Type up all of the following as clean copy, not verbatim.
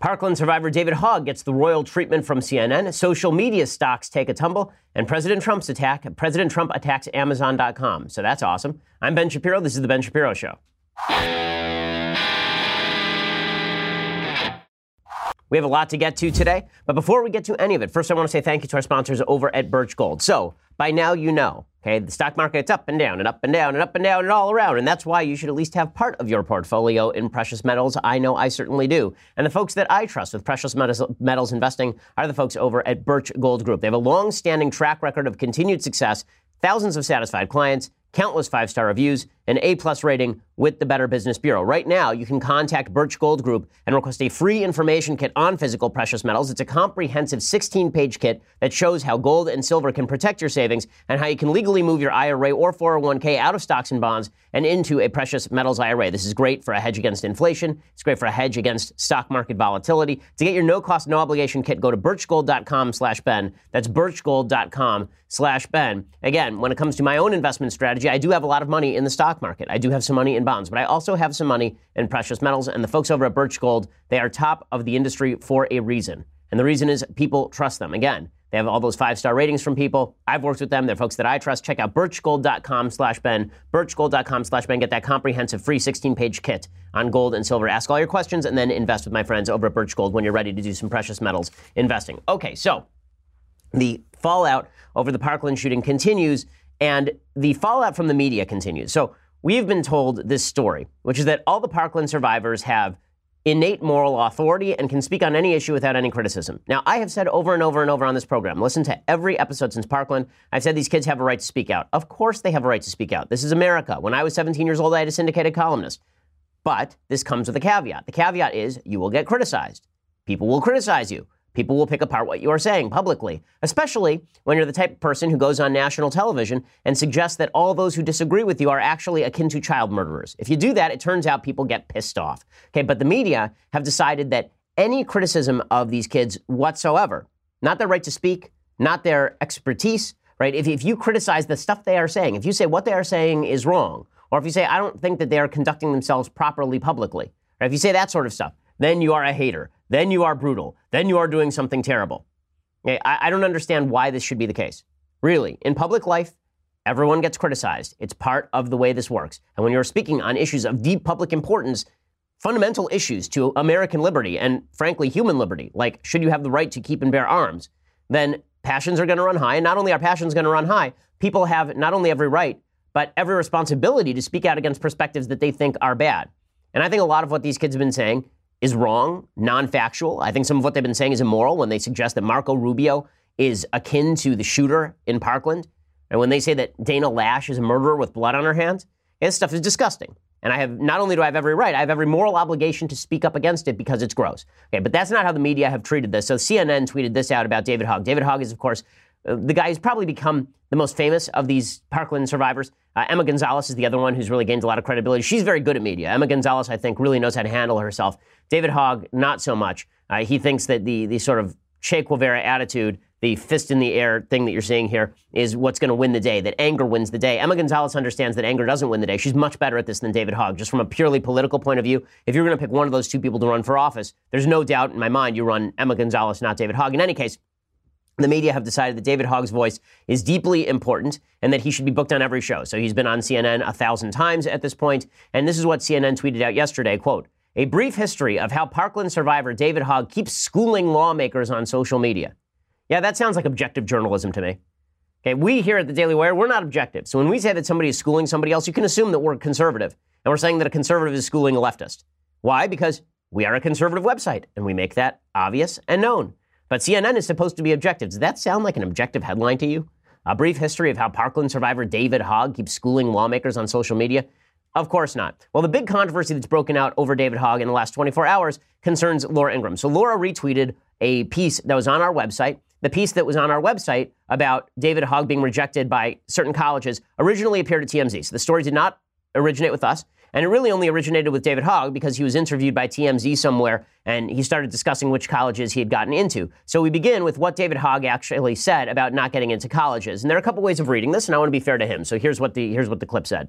Parkland survivor David Hogg gets the royal treatment from CNN. Social media stocks take a tumble, and President Trump attacks Amazon.com. So that's awesome. I'm Ben Shapiro. This is The Ben Shapiro Show. We have a lot to get to today, but before we get to any of it, first I want to say thank you to our sponsors over at Birch Gold. So by now you know, okay, the stock market, it's up and down and up and down and up and down and all around, and that's why you should at least have part of your portfolio in precious metals. I know I certainly do. And the folks that I trust with precious metals investing are the folks over at Birch Gold Group. They have a long-standing track record of continued success, thousands of satisfied clients, countless five-star reviews, an A-plus rating with the Better Business Bureau. Right now, you can contact Birch Gold Group and request a free information kit on physical precious metals. It's a comprehensive 16-page kit that shows how gold and silver can protect your savings and how you can legally move your IRA or 401k out of stocks and bonds and into a precious metals IRA. This is great for a hedge against inflation. It's great for a hedge against stock market volatility. To get your no-cost, no-obligation kit, go to birchgold.com/Ben. That's birchgold.com/Ben. Again, when it comes to my own investment strategy, I do have a lot of money in the stock market. I do have some money in bonds, but I also have some money in precious metals. And the folks over at Birch Gold, they are top of the industry for a reason. And the reason is people trust them. Again, they have all those five-star ratings from people. I've worked with them. They're folks that I trust. Check out birchgold.com/Ben, birchgold.com/Ben. Get that comprehensive free 16-page kit on gold and silver. Ask all your questions and then invest with my friends over at Birch Gold when you're ready to do some precious metals investing. Okay, so the fallout over the Parkland shooting continues, and the fallout from the media continues. So we've been told this story, which is that all the Parkland survivors have innate moral authority and can speak on any issue without any criticism. Now, I have said over and over and over on this program, listen to every episode since Parkland, I've said these kids have a right to speak out. Of course they have a right to speak out. This is America. When I was 17 years old, I had a syndicated columnist. But this comes with a caveat. The caveat is you will get criticized. People will criticize you. People will pick apart what you are saying publicly, especially when you're the type of person who goes on national television and suggests that all those who disagree with you are actually akin to child murderers. If you do that, it turns out people get pissed off. Okay, but the media have decided that any criticism of these kids whatsoever, not their right to speak, not their expertise, right? If you criticize the stuff they are saying, if you say what they are saying is wrong, or if you say, I don't think that they are conducting themselves properly publicly, right? If you say that sort of stuff, then you are a hater. Then you are brutal. Then you are doing something terrible. Okay, I don't understand why this should be the case. Really, in public life, everyone gets criticized. It's part of the way this works. And when you're speaking on issues of deep public importance, fundamental issues to American liberty and, frankly, human liberty, like should you have the right to keep and bear arms, then passions are going to run high. And not only are passions going to run high, people have not only every right, but every responsibility to speak out against perspectives that they think are bad. And I think a lot of what these kids have been saying is wrong, non-factual. I think some of what they've been saying is immoral when they suggest that Marco Rubio is akin to the shooter in Parkland, and when they say that Dana Lash is a murderer with blood on her hands. This stuff is disgusting. And I have, not only do I have every right, I have every moral obligation to speak up against it because it's gross. Okay, but that's not how the media have treated this. So CNN tweeted this out about David Hogg. David Hogg is, of course, the guy who's probably become the most famous of these Parkland survivors. Emma Gonzalez is the other one who's really gained a lot of credibility. She's very good at media. Emma Gonzalez, I think, really knows how to handle herself. David Hogg, not so much. He thinks that the sort of Che Guevara attitude, the fist in the air thing that you're seeing here, is what's going to win the day, that anger wins the day. Emma Gonzalez understands that anger doesn't win the day. She's much better at this than David Hogg, just from a purely political point of view. If you're going to pick one of those two people to run for office, there's no doubt in my mind you run Emma Gonzalez, not David Hogg. In any case, the media have decided that David Hogg's voice is deeply important and that he should be booked on every show. So he's been on CNN 1,000 times at this point. And this is what CNN tweeted out yesterday, quote, "A brief history of how Parkland survivor David Hogg keeps schooling lawmakers on social media." Yeah, that sounds like objective journalism to me. Okay, we here at the Daily Wire, we're not objective. So when we say that somebody is schooling somebody else, you can assume that we're conservative. And we're saying that a conservative is schooling a leftist. Why? Because we are a conservative website and we make that obvious and known. But CNN is supposed to be objective. Does that sound like an objective headline to you? A brief history of how Parkland survivor David Hogg keeps schooling lawmakers on social media? Of course not. Well, the big controversy that's broken out over David Hogg in the last 24 hours concerns Laura Ingraham. So Laura retweeted a piece that was on our website, the piece that was on our website about David Hogg being rejected by certain colleges originally appeared at TMZ. So the story did not originate with us. And it really only originated with David Hogg because he was interviewed by TMZ somewhere and he started discussing which colleges he had gotten into. So we begin with what David Hogg actually said about not getting into colleges. And there are a couple ways of reading this, and I want to be fair to him. So here's what the clip said.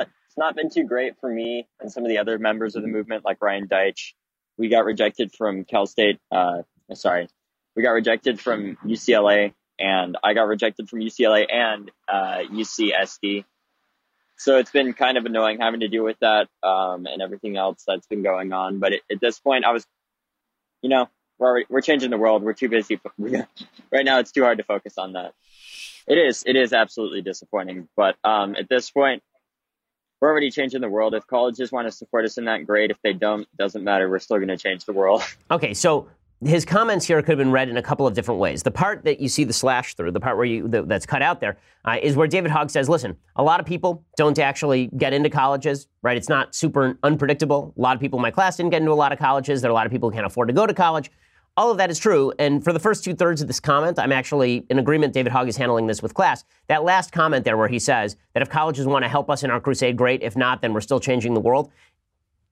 "It's not been too great for me and some of the other members of the movement like Ryan Deitch We got rejected from Cal State. We got rejected from UCLA, and I got rejected from UCLA and UCSD. So it's been kind of annoying having to deal with that and everything else that's been going on. But at this point, I was, you know, we're changing the world. We're too busy. Right now, it's too hard to focus on that. It is absolutely disappointing. But at this point, we're already changing the world. If colleges want to support us in that, great. If they don't, it doesn't matter. We're still going to change the world. Okay, so his comments here could have been read in a couple of different ways. The part that you see the slash through, the part where that's cut out there, is where David Hogg says, listen, a lot of people don't actually get into colleges, right? It's not super unpredictable. A lot of people in my class didn't get into a lot of colleges. There are a lot of people who can't afford to go to college. All of that is true. And for the first 2/3 of this comment, I'm actually in agreement. David Hogg is handling this with class. That last comment there where he says that if colleges want to help us in our crusade, great. If not, then we're still changing the world.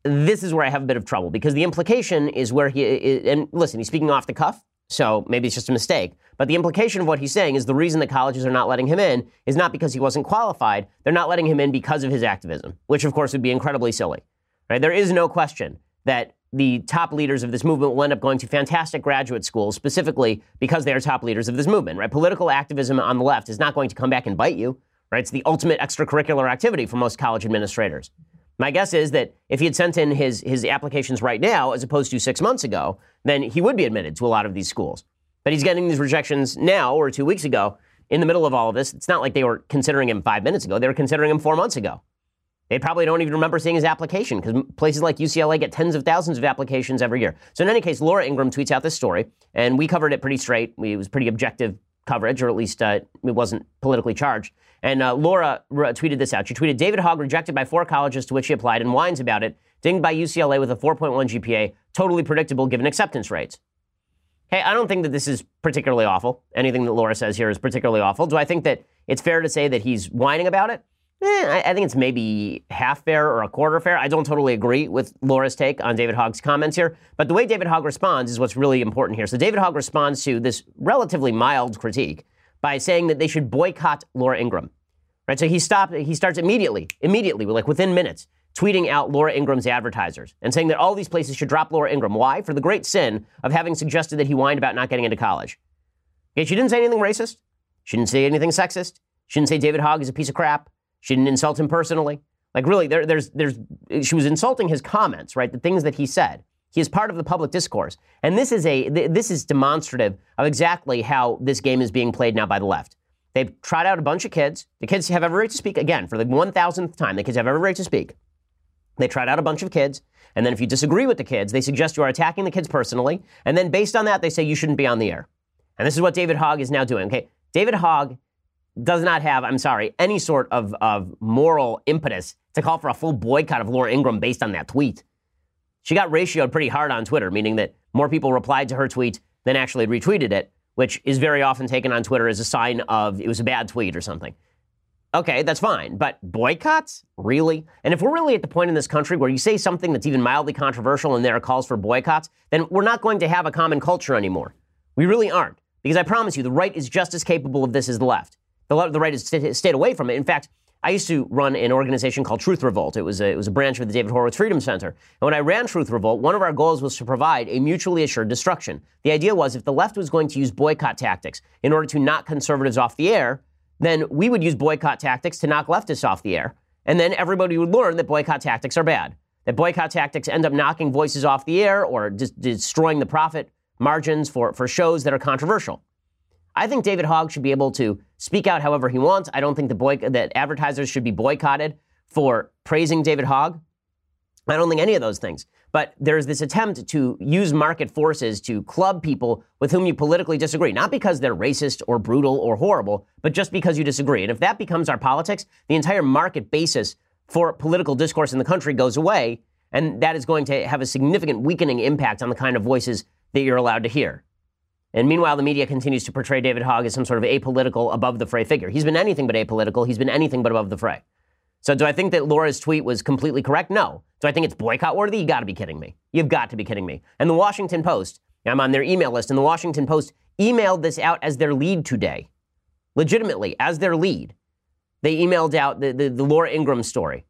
This is where I have a bit of trouble, because the implication is where he is, and listen, he's speaking off the cuff, so maybe it's just a mistake. But the implication of what he's saying is the reason the colleges are not letting him in is not because he wasn't qualified. They're not letting him in because of his activism, which, of course, would be incredibly silly. Right? There is no question that the top leaders of this movement will end up going to fantastic graduate schools, specifically because they are top leaders of this movement. Right? Political activism on the left is not going to come back and bite you. Right? It's the ultimate extracurricular activity for most college administrators. My guess is that if he had sent in his applications right now, as opposed to 6 months ago, then he would be admitted to a lot of these schools. But he's getting these rejections now or 2 weeks ago in the middle of all of this. It's not like they were considering him 5 minutes ago. They were considering him 4 months ago. They probably don't even remember seeing his application, because places like UCLA get tens of thousands of applications every year. So in any case, Laura Ingraham tweets out this story, and we covered it pretty straight. It was pretty objective coverage, or at least it wasn't politically charged. And Laura tweeted this out. She tweeted, David Hogg rejected by 4 colleges to which he applied and whines about it, dinged by UCLA with a 4.1 GPA, totally predictable given acceptance rates. Hey, I don't think that this is particularly awful. Anything that Laura says here is particularly awful. Do I think that it's fair to say that he's whining about it? I think it's maybe half fair or a quarter fair. I don't totally agree with Laura's take on David Hogg's comments here, but the way David Hogg responds is what's really important here. So David Hogg responds to this relatively mild critique by saying that they should boycott Laura Ingraham, right? So he starts immediately, like within minutes, tweeting out Laura Ingram's advertisers and saying that all these places should drop Laura Ingraham. Why? For the great sin of having suggested that he whined about not getting into college. Okay, she didn't say anything racist. She didn't say anything sexist. She didn't say David Hogg is a piece of crap. She didn't insult him personally. Like really, she was insulting his comments, right? The things that he said. He is part of the public discourse. And this is demonstrative of exactly how this game is being played now by the left. They've trot out a bunch of kids. The kids have every right to speak. Again, for the 1,000th time, the kids have every right to speak. They trot out a bunch of kids. And then if you disagree with the kids, they suggest you are attacking the kids personally. And then based on that, they say you shouldn't be on the air. And this is what David Hogg is now doing. Okay, David Hogg does not have, I'm sorry, any sort of moral impetus to call for a full boycott of Laura Ingraham based on that tweet. She got ratioed pretty hard on Twitter, meaning that more people replied to her tweet than actually retweeted it, which is very often taken on Twitter as a sign of it was a bad tweet or something. Okay, that's fine, but boycotts? Really? And if we're really at the point in this country where you say something that's even mildly controversial and there are calls for boycotts, then we're not going to have a common culture anymore. We really aren't, because I promise you, the right is just as capable of this as the left. The right has stayed away from it. In fact, I used to run an organization called Truth Revolt. It was a branch of the David Horowitz Freedom Center. And when I ran Truth Revolt, one of our goals was to provide a mutually assured destruction. The idea was if the left was going to use boycott tactics in order to knock conservatives off the air, then we would use boycott tactics to knock leftists off the air. And then everybody would learn that boycott tactics are bad, that boycott tactics end up knocking voices off the air or destroying the profit margins for shows that are controversial. I think David Hogg should be able to speak out however he wants. I don't think that advertisers should be boycotted for praising David Hogg. I don't think any of those things. But there's this attempt to use market forces to club people with whom you politically disagree, not because they're racist or brutal or horrible, but just because you disagree. And if that becomes our politics, the entire market basis for political discourse in the country goes away, and that is going to have a significant weakening impact on the kind of voices that you're allowed to hear. And meanwhile, the media continues to portray David Hogg as some sort of apolitical, above-the-fray figure. He's been anything but apolitical. He's been anything but above the fray. So do I think that Laura's tweet was completely correct? No. Do I think it's boycott-worthy? You've got to be kidding me. You've got to be kidding me. And the Washington Post, I'm on their email list, and the Washington Post emailed this out as their lead today. Legitimately, as their lead. They emailed out the Laura Ingraham story.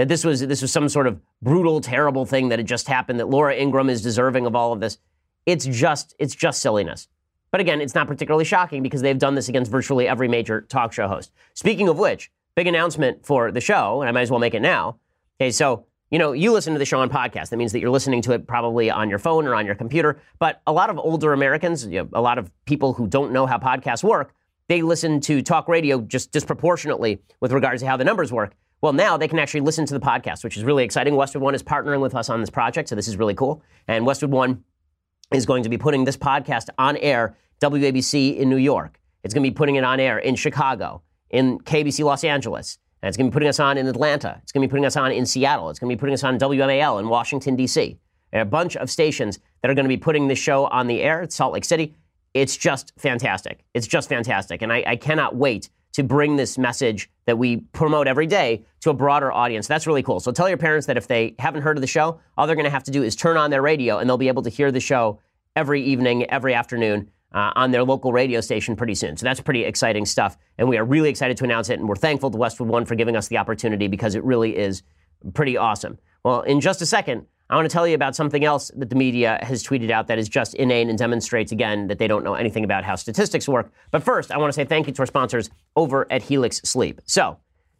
that this was some sort of brutal, terrible thing that had just happened, that Laura Ingraham is deserving of all of this. It's just silliness. But again, it's not particularly shocking because they've done this against virtually every major talk show host. Speaking of which, big announcement for the show, and I might as well make it now. Okay, so, you know, you listen to the show on podcast. That means that you're listening to it probably on your phone or on your computer. But a lot of older Americans, you know, a lot of people who don't know how podcasts work, they listen to talk radio just disproportionately with regards to how the numbers work. Well, now they can actually listen to the podcast, which is really exciting. Westwood One is partnering with us on this project, so this is really cool. And Westwood One is going to be putting this podcast on air, WABC in New York. It's going to be putting it on air in Chicago, in KBC Los Angeles. And it's going to be putting us on in Atlanta. It's going to be putting us on in Seattle. It's going to be putting us on WMAL in Washington, D.C. And a bunch of stations that are going to be putting this show on the air. It's Salt Lake City. It's just fantastic. It's just fantastic. And I cannot wait to bring this message that we promote every day to a broader audience. That's really cool. So tell your parents that if they haven't heard of the show, all they're going to have to do is turn on their radio, and they'll be able to hear the show every evening, every afternoon on their local radio station pretty soon. So that's pretty exciting stuff. And we are really excited to announce it. And we're thankful to Westwood One for giving us the opportunity, because it really is pretty awesome. Well, in just a second, I want to tell you about something else that the media has tweeted out that is just inane and demonstrates, again, that they don't know anything about how statistics work. But first, I want to say thank you to our sponsors over at Helix Sleep. So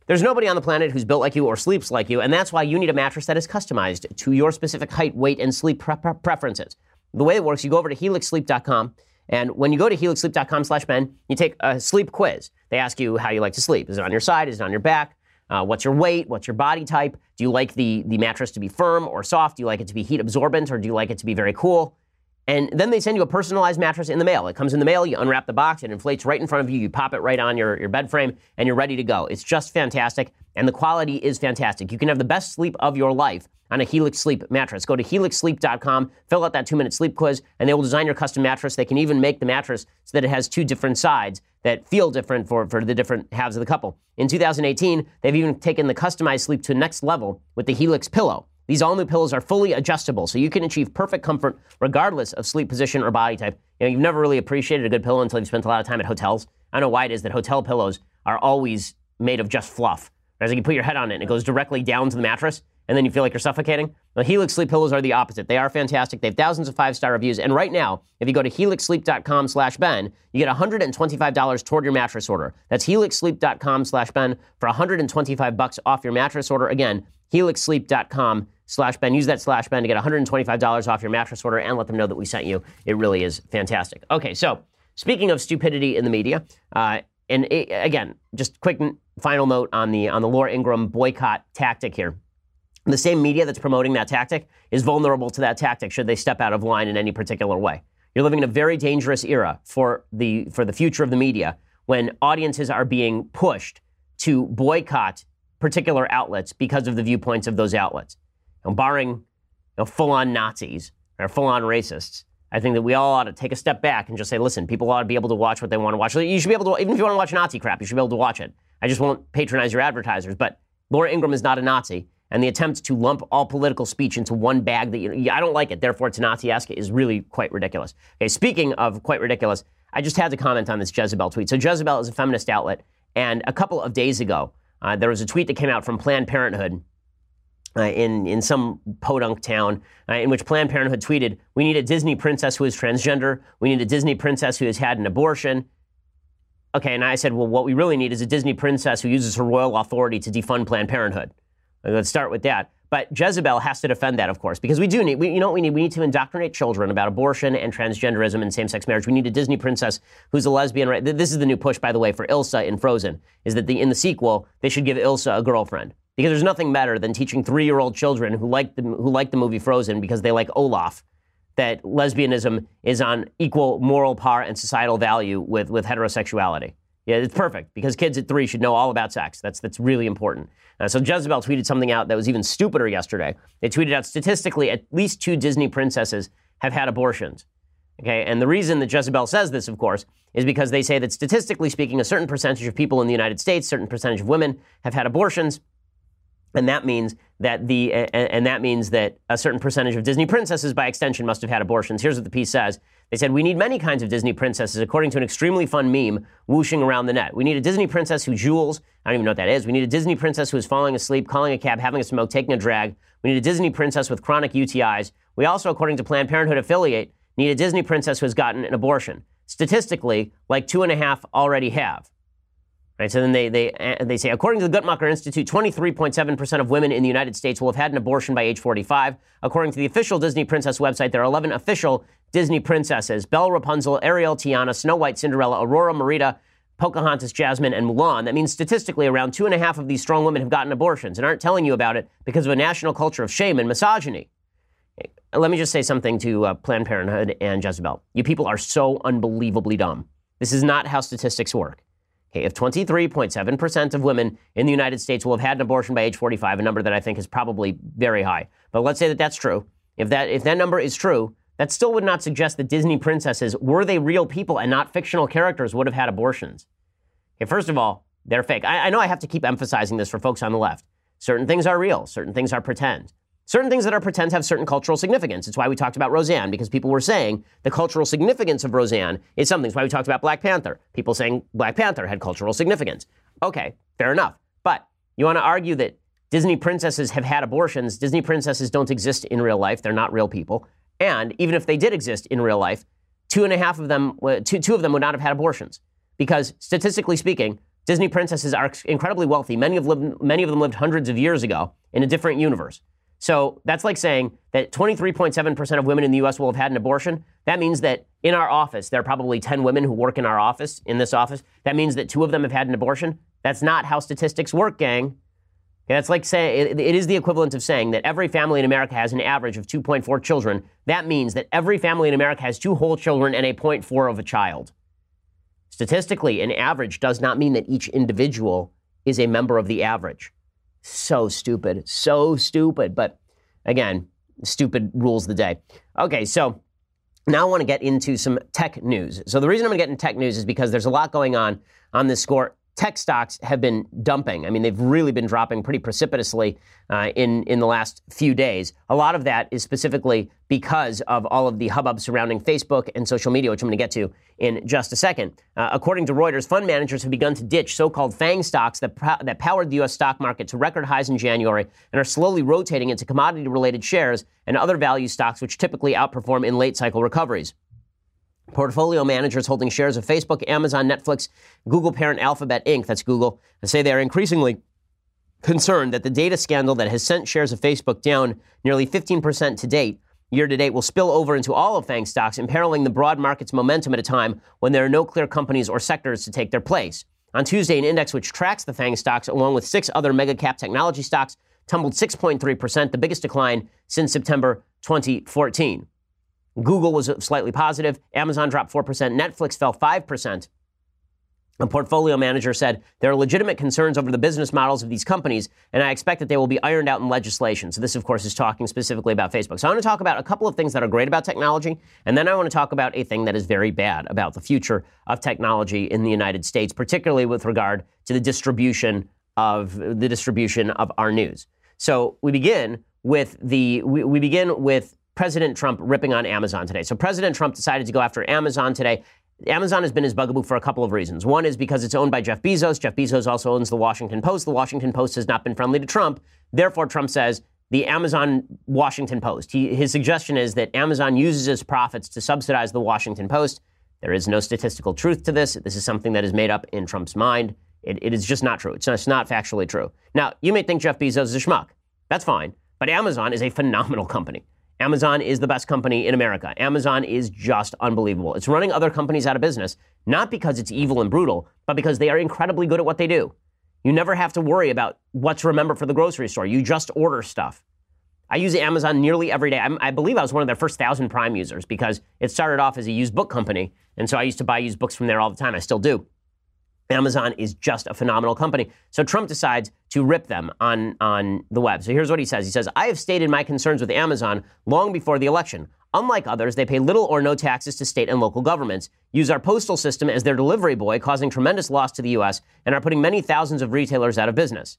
there's nobody on the planet who's built like you or sleeps like you, and that's why you need a mattress that is customized to your specific height, weight, and sleep preferences. The way it works, you go over to helixsleep.com, and when you go to helixsleep.com/ben, you take a sleep quiz. They ask you how you like to sleep. Is it on your side? Is it on your back? What's your weight? What's your body type? Do you like the mattress to be firm or soft? Do you like it to be heat absorbent, or do you like it to be very cool? And then they send you a personalized mattress in the mail. It comes in the mail. You unwrap the box. It inflates right in front of you. You pop it right on your bed frame, and you're ready to go. It's just fantastic, and the quality is fantastic. You can have the best sleep of your life on a Helix Sleep mattress. Go to helixsleep.com, fill out that 2-minute sleep quiz, and they will design your custom mattress. They can even make the mattress so that it has two different sides that feel different for the different halves of the couple. In 2018, they've even taken the customized sleep to the next level with the Helix pillow. These all-new pillows are fully adjustable, so you can achieve perfect comfort regardless of sleep position or body type. You know, you've never really appreciated a good pillow until you've spent a lot of time at hotels. I don't know why it is that hotel pillows are always made of just fluff. Whereas you can put your head on it, and it goes directly down to the mattress, and then you feel like you're suffocating. Well, Helix Sleep pillows are the opposite. They are fantastic. They have thousands of 5-star reviews. And right now, if you go to helixsleep.com/Ben, you get $125 toward your mattress order. That's helixsleep.com/Ben for $125 off your mattress order. Again, helixsleep.com/Ben. Use that /Ben to get $125 off your mattress order, and let them know that we sent you. It really is fantastic. Okay, so speaking of stupidity in the media, and it, again, just quick final note on the Laura Ingraham boycott tactic here. The same media that's promoting that tactic is vulnerable to that tactic should they step out of line in any particular way. You're living in a very dangerous era for the future of the media, when audiences are being pushed to boycott particular outlets because of the viewpoints of those outlets. And barring, you know, full-on Nazis or full-on racists, I think that we all ought to take a step back and just say, listen, people ought to be able to watch what they want to watch. You should be able to, even if you want to watch Nazi crap, you should be able to watch it. I just won't patronize your advertisers. But Laura Ingraham is not a Nazi. And the attempt to lump all political speech into one bag that I don't like it, therefore it's Nazi-esque, is really quite ridiculous. Okay, speaking of quite ridiculous, I just had to comment on this Jezebel tweet. So Jezebel is a feminist outlet, and a couple of days ago, there was a tweet that came out from Planned Parenthood in some podunk town, in which Planned Parenthood tweeted, "We need a Disney princess who is transgender. We need a Disney princess who has had an abortion." Okay, and I said, well, what we really need is a Disney princess who uses her royal authority to defund Planned Parenthood. Let's start with that. But Jezebel has to defend that, of course, because we do need, you know what we need? We need to indoctrinate children about abortion and transgenderism and same-sex marriage. We need a Disney princess who's a lesbian, right? This is the new push, by the way, for Ilsa in Frozen, is that in the sequel, they should give Ilsa a girlfriend. Because there's nothing better than teaching 3-year-old children who like the movie Frozen because they like Olaf, that lesbianism is on equal moral par and societal value with heterosexuality. Yeah, it's perfect, because kids at 3 should know all about sex. That's really important. So Jezebel tweeted something out that was even stupider yesterday. They tweeted out, statistically, at least 2 Disney princesses have had abortions. Okay, and the reason that Jezebel says this, of course, is because they say that statistically speaking, a certain percentage of people in the United States, certain percentage of women have had abortions, and that means that a certain percentage of Disney princesses, by extension, must have had abortions. Here's what the piece says. They said, we need many kinds of Disney princesses, according to an extremely fun meme whooshing around the net. We need a Disney princess who jewels. I don't even know what that is. We need a Disney princess who is falling asleep, calling a cab, having a smoke, taking a drag. We need a Disney princess with chronic UTIs. We also, according to Planned Parenthood affiliate, need a Disney princess who has gotten an abortion. Statistically, like 2.5 already have. Right? So then they say, according to the Guttmacher Institute, 23.7% of women in the United States will have had an abortion by age 45. According to the official Disney princess website, there are 11 official Disney princesses: Belle, Rapunzel, Ariel, Tiana, Snow White, Cinderella, Aurora, Merida, Pocahontas, Jasmine, and Mulan. That means statistically around 2.5 of these strong women have gotten abortions and aren't telling you about it because of a national culture of shame and misogyny. Let me just say something to Planned Parenthood and Jezebel. You people are so unbelievably dumb. This is not how statistics work. Okay, if 23.7% of women in the United States will have had an abortion by age 45, a number that I think is probably very high, but let's say that that's true. If that number is true, that still would not suggest that Disney princesses, were they real people and not fictional characters, would have had abortions. Okay, first of all, they're fake. I know I have to keep emphasizing this for folks on the left. Certain things are real. Certain things are pretend. Certain things that are pretend have certain cultural significance. It's why we talked about Roseanne, because people were saying the cultural significance of Roseanne is something. It's why we talked about Black Panther. People saying Black Panther had cultural significance. Okay, fair enough. But you want to argue that Disney princesses have had abortions. Disney princesses don't exist in real life. They're not real people. And even if they did exist in real life, two of them would not have had abortions. Because statistically speaking, Disney princesses are incredibly wealthy. Many of them lived hundreds of years ago in a different universe. So that's like saying that 23.7% of women in the U.S. will have had an abortion. That means that in our office, there are probably 10 women who work in our office, in this office. That means that 2 of them have had an abortion. That's not how statistics work, gang. And that's like saying, it is the equivalent of saying that every family in America has an average of 2.4 children. That means that every family in America has 2 whole children and a 0.4 of a child. Statistically, an average does not mean that each individual is a member of the average. So stupid, but again, stupid rules the day. Okay, so now I want to get into some tech news. So the reason I'm going to get into tech news is because there's a lot going on this score. Tech stocks have been dumping. I mean, they've really been dropping pretty precipitously in the last few days. A lot of that is specifically because of all of the hubbub surrounding Facebook and social media, which I'm going to get to in just a second. According to Reuters, fund managers have begun to ditch so-called FANG stocks that powered the U.S. stock market to record highs in January and are slowly rotating into commodity-related shares and other value stocks, which typically outperform in late-cycle recoveries. Portfolio managers holding shares of Facebook, Amazon, Netflix, Google parent Alphabet Inc., that's Google, say they are increasingly concerned that the data scandal that has sent shares of Facebook down nearly 15% year to date, will spill over into all of FANG stocks, imperiling the broad market's momentum at a time when there are no clear companies or sectors to take their place. On Tuesday, an index which tracks the FANG stocks, along with 6 other mega-cap technology stocks, tumbled 6.3%, the biggest decline since September 2014. Google was slightly positive. Amazon dropped 4%. Netflix fell 5%. A portfolio manager said, there are legitimate concerns over the business models of these companies, and I expect that they will be ironed out in legislation. So this, of course, is talking specifically about Facebook. So I want to talk about a couple of things that are great about technology, and then I want to talk about a thing that is very bad about the future of technology in the United States, particularly with regard to the distribution of our news. So we begin with President Trump ripping on Amazon today. So President Trump decided to go after Amazon today. Amazon has been his bugaboo for a couple of reasons. One is because it's owned by Jeff Bezos. Jeff Bezos also owns the Washington Post. The Washington Post has not been friendly to Trump. Therefore, Trump says the Amazon Washington Post. His suggestion is that Amazon uses its profits to subsidize the Washington Post. There is no statistical truth to this. This is something that is made up in Trump's mind. It is just not true. It's not factually true. Now, you may think Jeff Bezos is a schmuck. That's fine. But Amazon is a phenomenal company. Amazon is the best company in America. Amazon is just unbelievable. It's running other companies out of business, not because it's evil and brutal, but because they are incredibly good at what they do. You never have to worry about what to remember for the grocery store. You just order stuff. I use Amazon nearly every day. I believe I was one of their first 1,000 Prime users because it started off as a used book company, and so I used to buy used books from there all the time. I still do. Amazon is just a phenomenal company. So Trump decides to rip them on the web. So here's what he says. He says, I have stated my concerns with Amazon long before the election. Unlike others, they pay little or no taxes to state and local governments, use our postal system as their delivery boy, causing tremendous loss to the U.S., and are putting many thousands of retailers out of business.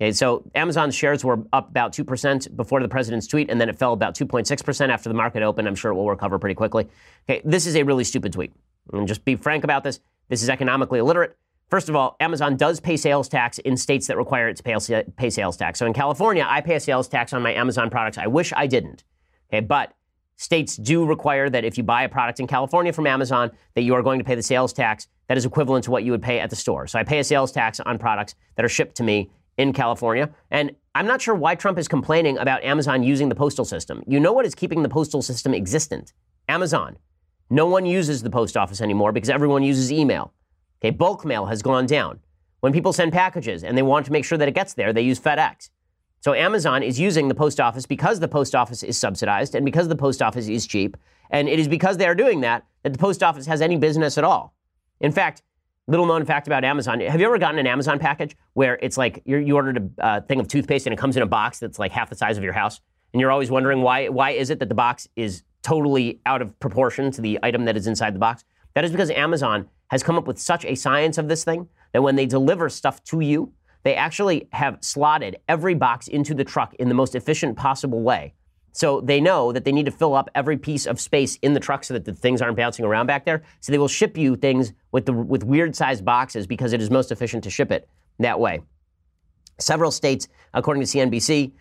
Okay, so Amazon's shares were up about 2% before the president's tweet, and then it fell about 2.6% after the market opened. I'm sure it will recover pretty quickly. Okay, this is a really stupid tweet. And just be frank about this. This is economically illiterate. First of all, Amazon does pay sales tax in states that require it to pay sales tax. So in California, I pay a sales tax on my Amazon products. I wish I didn't. Okay, but states do require that if you buy a product in California from Amazon, that you are going to pay the sales tax that is equivalent to what you would pay at the store. So I pay a sales tax on products that are shipped to me in California. And I'm not sure why Trump is complaining about Amazon using the postal system. You know what is keeping the postal system existent? Amazon. No one uses the post office anymore because everyone uses email. Okay, bulk mail has gone down. When people send packages and they want to make sure that it gets there, they use FedEx. So Amazon is using the post office because the post office is subsidized and because the post office is cheap. And it is because they are doing that that the post office has any business at all. In fact, little known fact about Amazon. Have you ever gotten an Amazon package where it's like you ordered a thing of toothpaste and it comes in a box that's like half the size of your house? And you're always wondering why is it that the box is totally out of proportion to the item that is inside the box? That is because Amazon has come up with such a science of this thing that when they deliver stuff to you, they actually have slotted every box into the truck in the most efficient possible way. So they know that they need to fill up every piece of space in the truck so that the things aren't bouncing around back there. So they will ship you things with weird-sized boxes because it is most efficient to ship it that way. Several states, according to CNBC,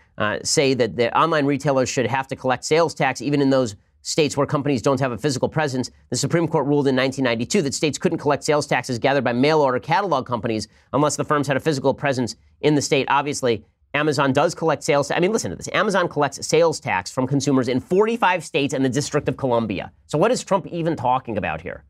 say that the online retailers should have to collect sales tax even in those states where companies don't have a physical presence. The Supreme Court ruled in 1992 that states couldn't collect sales taxes gathered by mail-order catalog companies unless the firms had a physical presence in the state. Obviously, Amazon does collect sales tax. I mean, listen to this. Amazon collects sales tax from consumers in 45 states and the District of Columbia. So what is Trump even talking about here?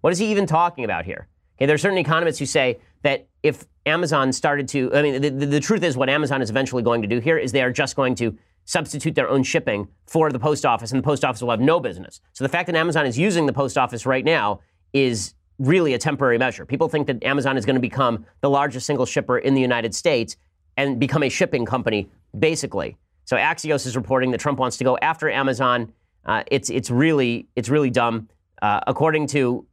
What is he even talking about here? Okay, there are certain economists who say that if Amazon started to, the truth is what Amazon is eventually going to do here is they are just going to substitute their own shipping for the post office, and the post office will have no business. So the fact that Amazon is using the post office right now is really a temporary measure. People think that Amazon is going to become the largest single shipper in the United States and become a shipping company, basically. So Axios is reporting that Trump wants to go after Amazon. It's really dumb. According to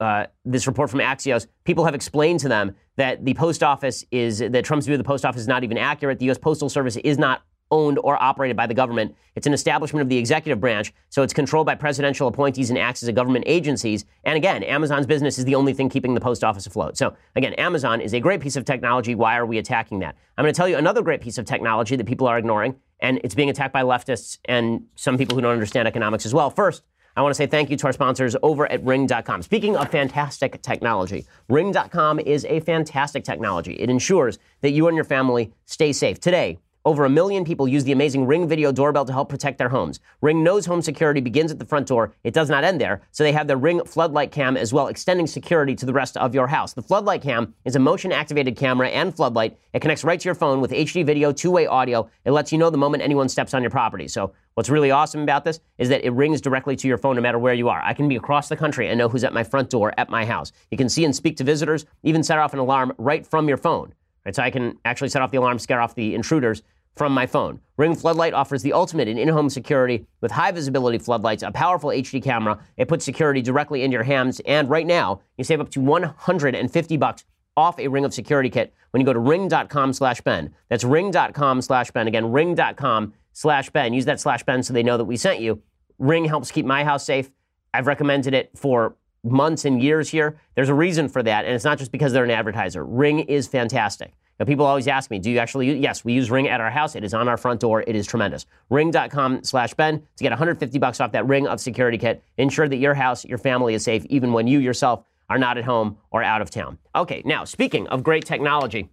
this report from Axios, people have explained to them that the post office is, that Trump's view of the post office is not even accurate. The U.S. Postal Service is not owned or operated by the government. It's an establishment of the executive branch, so it's controlled by presidential appointees and acts as a government agencies. And again, Amazon's business is the only thing keeping the post office afloat. So again, Amazon is a great piece of technology. Why are we attacking that? I'm going to tell you another great piece of technology that people are ignoring, and it's being attacked by leftists and some people who don't understand economics as well. First, I want to say thank you to our sponsors over at Ring.com. Speaking of fantastic technology, Ring.com is a fantastic technology. It ensures that you and your family stay safe. Today, over 1 million people use the amazing Ring video doorbell to help protect their homes. Ring knows home security begins at the front door. It does not end there, so they have their Ring floodlight cam as well, extending security to the rest of your house. The floodlight cam is a motion-activated camera and floodlight. It connects right to your phone with HD video, two-way audio. It lets you know the moment anyone steps on your property. So what's really awesome about this is that it rings directly to your phone no matter where you are. I can be across the country and know who's at my front door at my house. You can see and speak to visitors, even set off an alarm right from your phone. Right, so I can actually set off the alarm, scare off the intruders from my phone. Ring Floodlight offers the ultimate in in-home security with high-visibility floodlights, a powerful HD camera. It puts security directly into your hands. And right now, you save up to $150 off a Ring of Security Kit when you go to ring.com/Ben. That's ring.com/Ben. Again, ring.com/Ben. Use that /Ben so they know that we sent you. Ring helps keep my house safe. I've recommended it for months and years here. There's a reason for that, and it's not just because they're an advertiser. Ring is fantastic. Now, people always ask me, do you actually use? Yes, we use Ring at our house. It is on our front door. It is tremendous. Ring.com/Ben to get $150 off that Ring of Security Kit. Ensure that your house, your family is safe, even when you yourself are not at home or out of town. Okay, now, speaking of great technology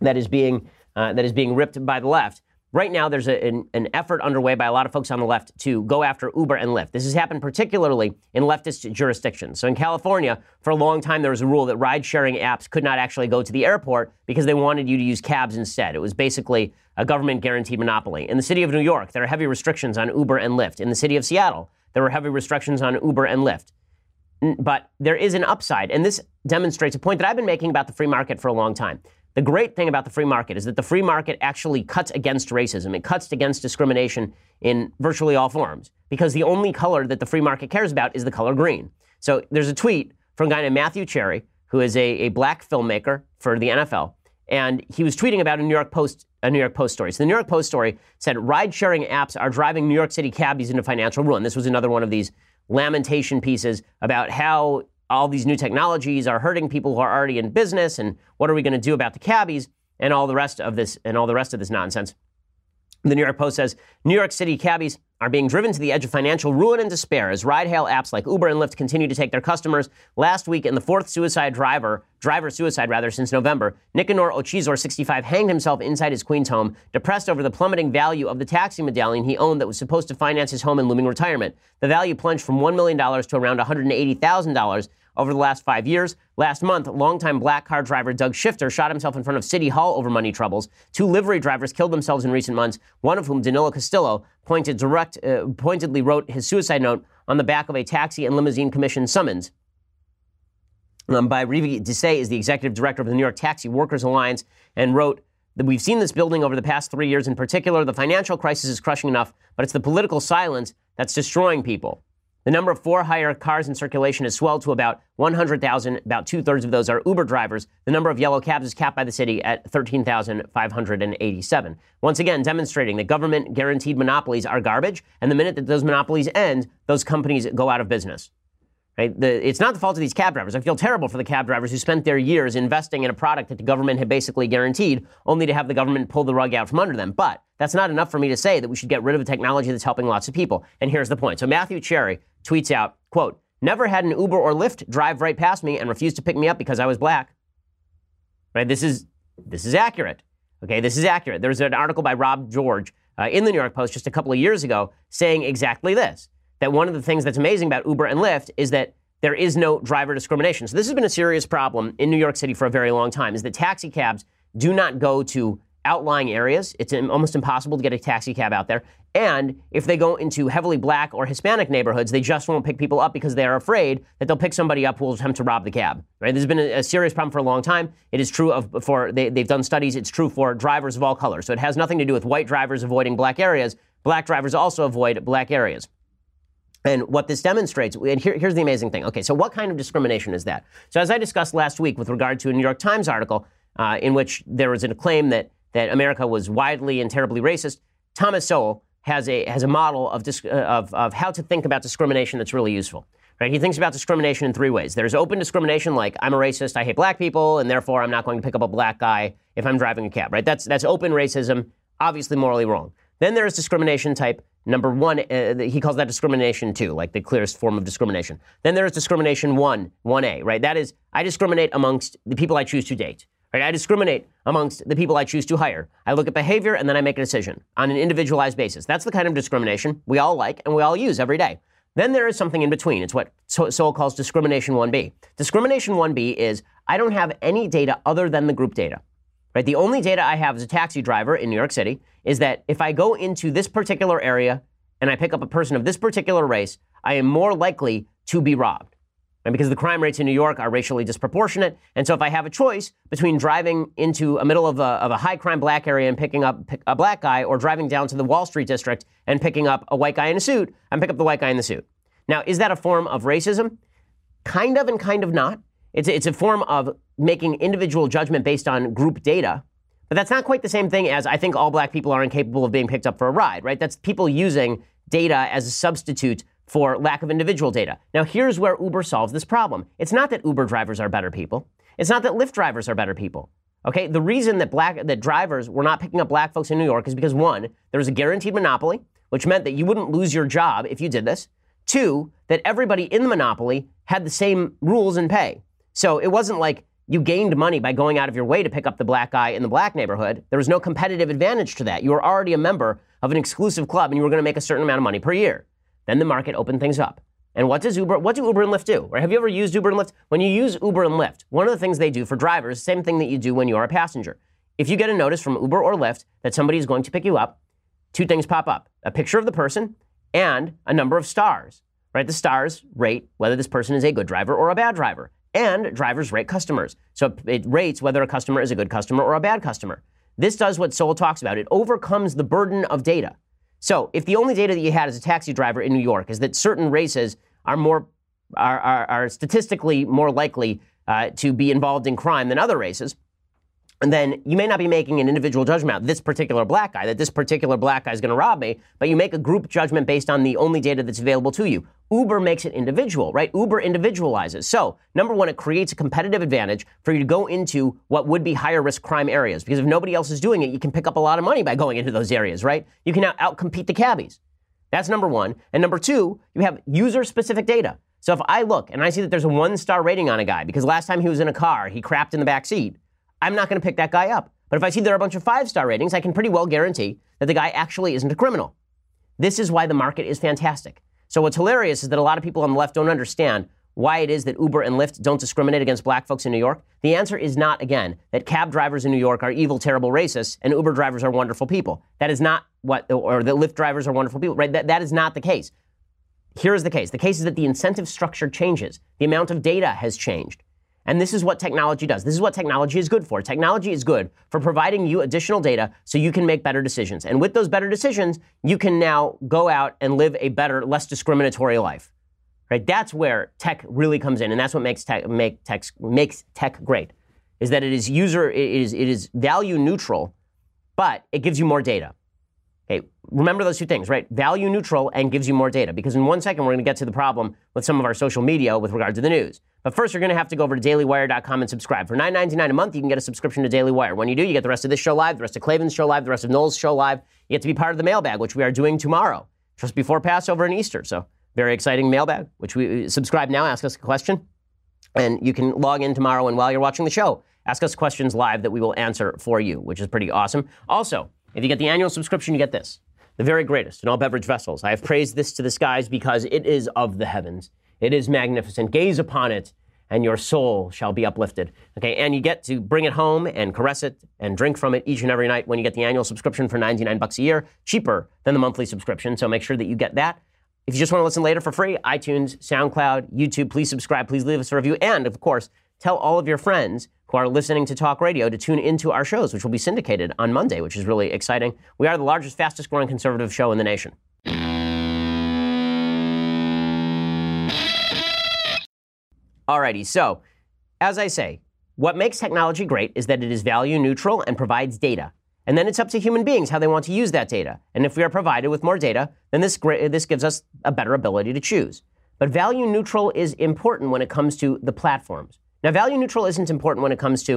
that is being ripped by the left, right now there's an effort underway by a lot of folks on the left to go after Uber and Lyft. This has happened particularly in leftist jurisdictions. So in California, for a long time, there was a rule that ride-sharing apps could not actually go to the airport because they wanted you to use cabs instead. It was basically a government-guaranteed monopoly. In the city of New York, there are heavy restrictions on Uber and Lyft. In the city of Seattle, there were heavy restrictions on Uber and Lyft. But there is an upside, and this demonstrates a point that I've been making about the free market for a long time. The great thing about the free market is that the free market actually cuts against racism. It cuts against discrimination in virtually all forms because the only color that the free market cares about is the color green. So there's a tweet from a guy named Matthew Cherry, who is a black filmmaker for the NFL, and he was tweeting about a New York Post a New York Post story. So the New York Post story said ride-sharing apps are driving New York City cabbies into financial ruin. This was another one of these lamentation pieces about how all these new technologies are hurting people who are already in business, and what are we going to do about the cabbies and all the rest of this nonsense. The New York Post says New York City cabbies are being driven to the edge of financial ruin and despair as ride-hail apps like Uber and Lyft continue to take their customers. Last week, in the fourth driver suicide since November, Nicanor Ochizor, 65, hanged himself inside his Queens home, depressed over the plummeting value of the taxi medallion he owned that was supposed to finance his home and looming retirement. The value plunged from $1 million to around $180,000 over the last 5 years. Last month, longtime black car driver Doug Shifter shot himself in front of City Hall over money troubles. Two livery drivers killed themselves in recent months, one of whom, Danilo Castillo, pointedly wrote his suicide note on the back of a taxi and limousine commission summons. Byravi Desai is the executive director of the New York Taxi Workers Alliance, and wrote that we've seen this building over the past 3 years in particular. The financial crisis is crushing enough, but it's the political silence that's destroying people. The number of for-hire cars in circulation has swelled to about 100,000. About two-thirds of those are Uber drivers. The number of yellow cabs is capped by the city at 13,587. Once again, demonstrating that government-guaranteed monopolies are garbage, and the minute that those monopolies end, those companies go out of business. Right? It's not the fault of these cab drivers. I feel terrible for the cab drivers who spent their years investing in a product that the government had basically guaranteed, only to have the government pull the rug out from under them. But that's not enough for me to say that we should get rid of a technology that's helping lots of people. And here's the point. So Matthew Cherry tweets out, quote, "Never had an Uber or Lyft drive right past me and refuse to pick me up because I was black." Right? This is accurate. Okay, this is accurate. There's an article by Rob George in the New York Post just a couple of years ago saying exactly this, that one of the things that's amazing about Uber and Lyft is that there is no driver discrimination. So this has been a serious problem in New York City for a very long time, is that taxi cabs do not go to outlying areas. It's almost impossible to get a taxi cab out there. And if they go into heavily black or Hispanic neighborhoods, they just won't pick people up because they're afraid that they'll pick somebody up who will attempt to rob the cab. Right? This has been a serious problem for a long time. It is true they've done studies. It's true for drivers of all colors. So it has nothing to do with white drivers avoiding black areas. Black drivers also avoid black areas. And what this demonstrates, and here's the amazing thing. Okay, so what kind of discrimination is that? So as I discussed last week with regard to a New York Times article in which there was a claim that America was widely and terribly racist, Thomas Sowell has a model of how to think about discrimination that's really useful. Right? He thinks about discrimination in three ways. There's open discrimination, like I'm a racist, I hate black people, and therefore I'm not going to pick up a black guy if I'm driving a cab. Right? That's open racism, obviously morally wrong. Then there is discrimination type number one. He calls that discrimination two, like the clearest form of discrimination. Then there is discrimination 1A, right? That is, I discriminate amongst the people I choose to date. Right? I discriminate amongst the people I choose to hire. I look at behavior and then I make a decision on an individualized basis. That's the kind of discrimination we all like and we all use every day. Then there is something in between. It's what Sowell calls discrimination 1B. Discrimination 1B is, I don't have any data other than the group data. Right? The only data I have as a taxi driver in New York City is that if I go into this particular area and I pick up a person of this particular race, I am more likely to be robbed. Right? Because the crime rates in New York are racially disproportionate. And so if I have a choice between driving into a middle of a high crime black area and picking up a black guy, or driving down to the Wall Street district and picking up a white guy in a suit, I'm picking up the white guy in the suit. Now, is that a form of racism? Kind of and kind of not. It's a form of making individual judgment based on group data, but that's not quite the same thing as I think all black people are incapable of being picked up for a ride, right? That's people using data as a substitute for lack of individual data. Now, here's where Uber solves this problem. It's not that Uber drivers are better people. It's not that Lyft drivers are better people. Okay, the reason that drivers were not picking up black folks in New York is because, one, there was a guaranteed monopoly, which meant that you wouldn't lose your job if you did this. Two, that everybody in the monopoly had the same rules and pay. So it wasn't like you gained money by going out of your way to pick up the black guy in the black neighborhood. There was no competitive advantage to that. You were already a member of an exclusive club and you were going to make a certain amount of money per year. Then the market opened things up. And what do Uber and Lyft do? Right? Have you ever used Uber and Lyft? When you use Uber and Lyft, one of the things they do for drivers, the same thing that you do when you are a passenger. If you get a notice from Uber or Lyft that somebody is going to pick you up, two things pop up: a picture of the person and a number of stars. Right? The stars rate whether this person is a good driver or a bad driver. And drivers rate customers. So it rates whether a customer is a good customer or a bad customer. This does what Sowell talks about. It overcomes the burden of data. So if the only data that you had as a taxi driver in New York is that certain races are statistically more likely to be involved in crime than other races, And then you may not be making an individual judgment about this particular black guy, that this particular black guy is going to rob me, but you make a group judgment based on the only data that's available to you. Uber makes it individual, right? Uber individualizes. So, number one, it creates a competitive advantage for you to go into what would be higher risk crime areas, because if nobody else is doing it, you can pick up a lot of money by going into those areas, right? You can now outcompete the cabbies. That's number one. And number two, you have user-specific data. So if I look and I see that there's a 1-star rating on a guy because last time he was in a car, he crapped in the back seat, I'm not going to pick that guy up. But if I see there are a bunch of 5-star ratings, I can pretty well guarantee that the guy actually isn't a criminal. This is why the market is fantastic. So what's hilarious is that a lot of people on the left don't understand why it is that Uber and Lyft don't discriminate against black folks in New York. The answer is not, again, that cab drivers in New York are evil, terrible racists and Uber drivers are wonderful people. That is not what, or that Lyft drivers are wonderful people, right? That is not the case. Here is the case. The case is that the incentive structure changes. The amount of data has changed. And this is what technology does. This is what technology is good for. Technology is good for providing you additional data so you can make better decisions. And with those better decisions, you can now go out and live a better, less discriminatory life. Right? That's where tech really comes in, and that's what makes tech great, is that it is it is value neutral, but it gives you more data. Okay, remember those two things, right? Value neutral and gives you more data, because in 1 second, we're going to get to the problem with some of our social media with regard to the news. But first, you're going to have to go over to dailywire.com and subscribe. For $9.99 a month, you can get a subscription to Daily Wire. When you do, you get the rest of this show live, the rest of Clavin's show live, the rest of Noel's show live. You get to be part of the mailbag, which we are doing tomorrow, just before Passover and Easter. So very exciting mailbag, which we subscribe now, ask us a question, and you can log in tomorrow. And while you're watching the show, ask us questions live that we will answer for you, which is pretty awesome. Also, if you get the annual subscription, you get this, the very greatest in all beverage vessels. I have praised this to the skies because it is of the heavens. It is magnificent. Gaze upon it, and your soul shall be uplifted. Okay, and you get to bring it home and caress it and drink from it each and every night when you get the annual subscription for $99 a year, cheaper than the monthly subscription. So make sure that you get that. If you just want to listen later for free, iTunes, SoundCloud, YouTube, please subscribe. Please leave us a review. And, of course, tell all of your friends who are listening to talk radio to tune into our shows, which will be syndicated on Monday, which is really exciting. We are the largest, fastest-growing conservative show in the nation. Alrighty, so, as I say, what makes technology great is that it is value-neutral and provides data. And then it's up to human beings how they want to use that data. And if we are provided with more data, then this gives us a better ability to choose. But value neutral is important when it comes to the platforms. Now, value neutral isn't important when it comes to,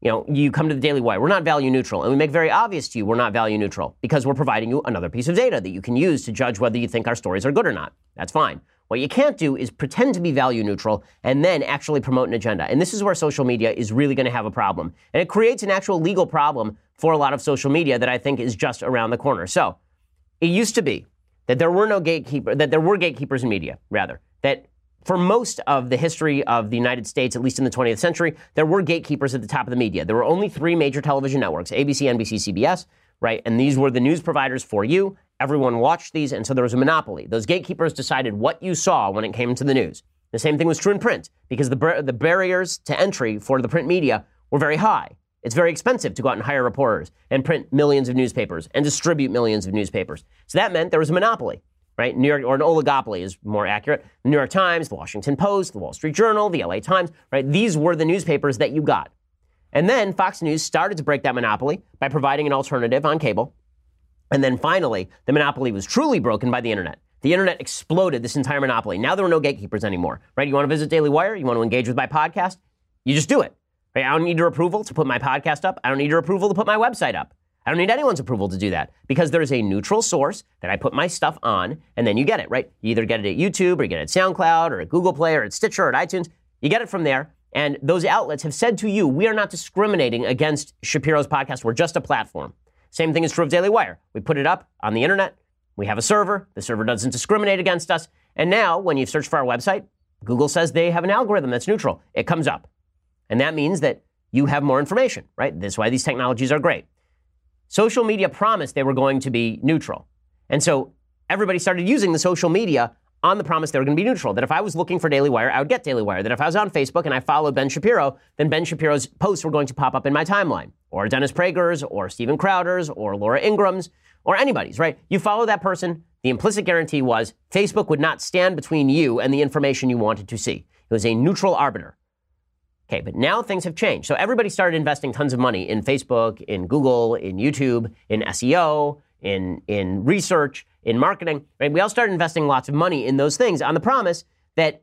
you know, you come to the Daily Wire. We're not value neutral. And we make very obvious to you we're not value neutral because we're providing you another piece of data that you can use to judge whether you think our stories are good or not. That's fine. What you can't do is pretend to be value neutral and then actually promote an agenda. And this is where social media is really going to have a problem. And it creates an actual legal problem for a lot of social media that I think is just around the corner. So it used to be that there were no gatekeepers, that there were gatekeepers in media, rather, that for most of the history of the United States, at least in the 20th century, there were gatekeepers at the top of the media. There were only 3 major television networks, ABC, NBC, CBS, right? And these were the news providers for you. Everyone watched these, and so there was a monopoly. Those gatekeepers decided what you saw when it came to the news. The same thing was true in print, because the barriers to entry for the print media were very high. It's very expensive to go out and hire reporters and print millions of newspapers and distribute millions of newspapers. So that meant there was a monopoly, right? New York, or an oligopoly is more accurate. The New York Times, the Washington Post, the Wall Street Journal, the LA Times, right? These were the newspapers that you got. And then Fox News started to break that monopoly by providing an alternative on cable. And then finally, the monopoly was truly broken by the internet. The internet exploded this entire monopoly. Now there are no gatekeepers anymore, right? You want to visit Daily Wire? You want to engage with my podcast? You just do it, right? I don't need your approval to put my podcast up. I don't need your approval to put my website up. I don't need anyone's approval to do that because there is a neutral source that I put my stuff on and then you get it, right? You either get it at YouTube or you get it at SoundCloud or at Google Play or at Stitcher or at iTunes. You get it from there. And those outlets have said to you, we are not discriminating against Shapiro's podcast. We're just a platform. Same thing is true of Daily Wire. We put it up on the internet. We have a server. The server doesn't discriminate against us. And now, when you search for our website, Google says they have an algorithm that's neutral. It comes up. And that means that you have more information, right? That's why these technologies are great. Social media promised they were going to be neutral. And so everybody started using the social media on the promise they were going to be neutral, that if I was looking for Daily Wire, I would get Daily Wire, that if I was on Facebook and I followed Ben Shapiro, then Ben Shapiro's posts were going to pop up in my timeline, or Dennis Prager's, or Steven Crowder's, or Laura Ingram's, or anybody's, right? You follow that person, the implicit guarantee was Facebook would not stand between you and the information you wanted to see. It was a neutral arbiter. Okay, but now things have changed. So everybody started investing tons of money in Facebook, in Google, in YouTube, in SEO, in research, in marketing, right? We all started investing lots of money in those things on the promise that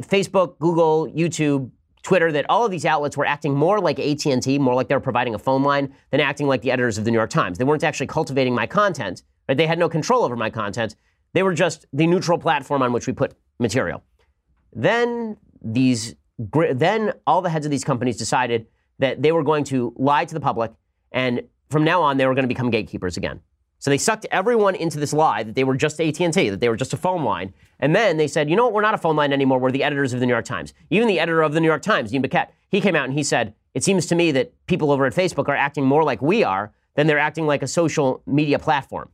Facebook, Google, YouTube, Twitter, that all of these outlets were acting more like AT&T, more like they were providing a phone line than acting like the editors of the New York Times. They weren't actually cultivating my content, right? They had no control over my content. They were just the neutral platform on which we put material. Then all the heads of these companies decided that they were going to lie to the public, and from now on, they were going to become gatekeepers again. So they sucked everyone into this lie that they were just AT&T, that they were just a phone line. And then they said, you know what? We're not a phone line anymore. We're the editors of the New York Times. Even the editor of the New York Times, Dean Baquette, he came out and he said, it seems to me that people over at Facebook are acting more like we are than they're acting like a social media platform.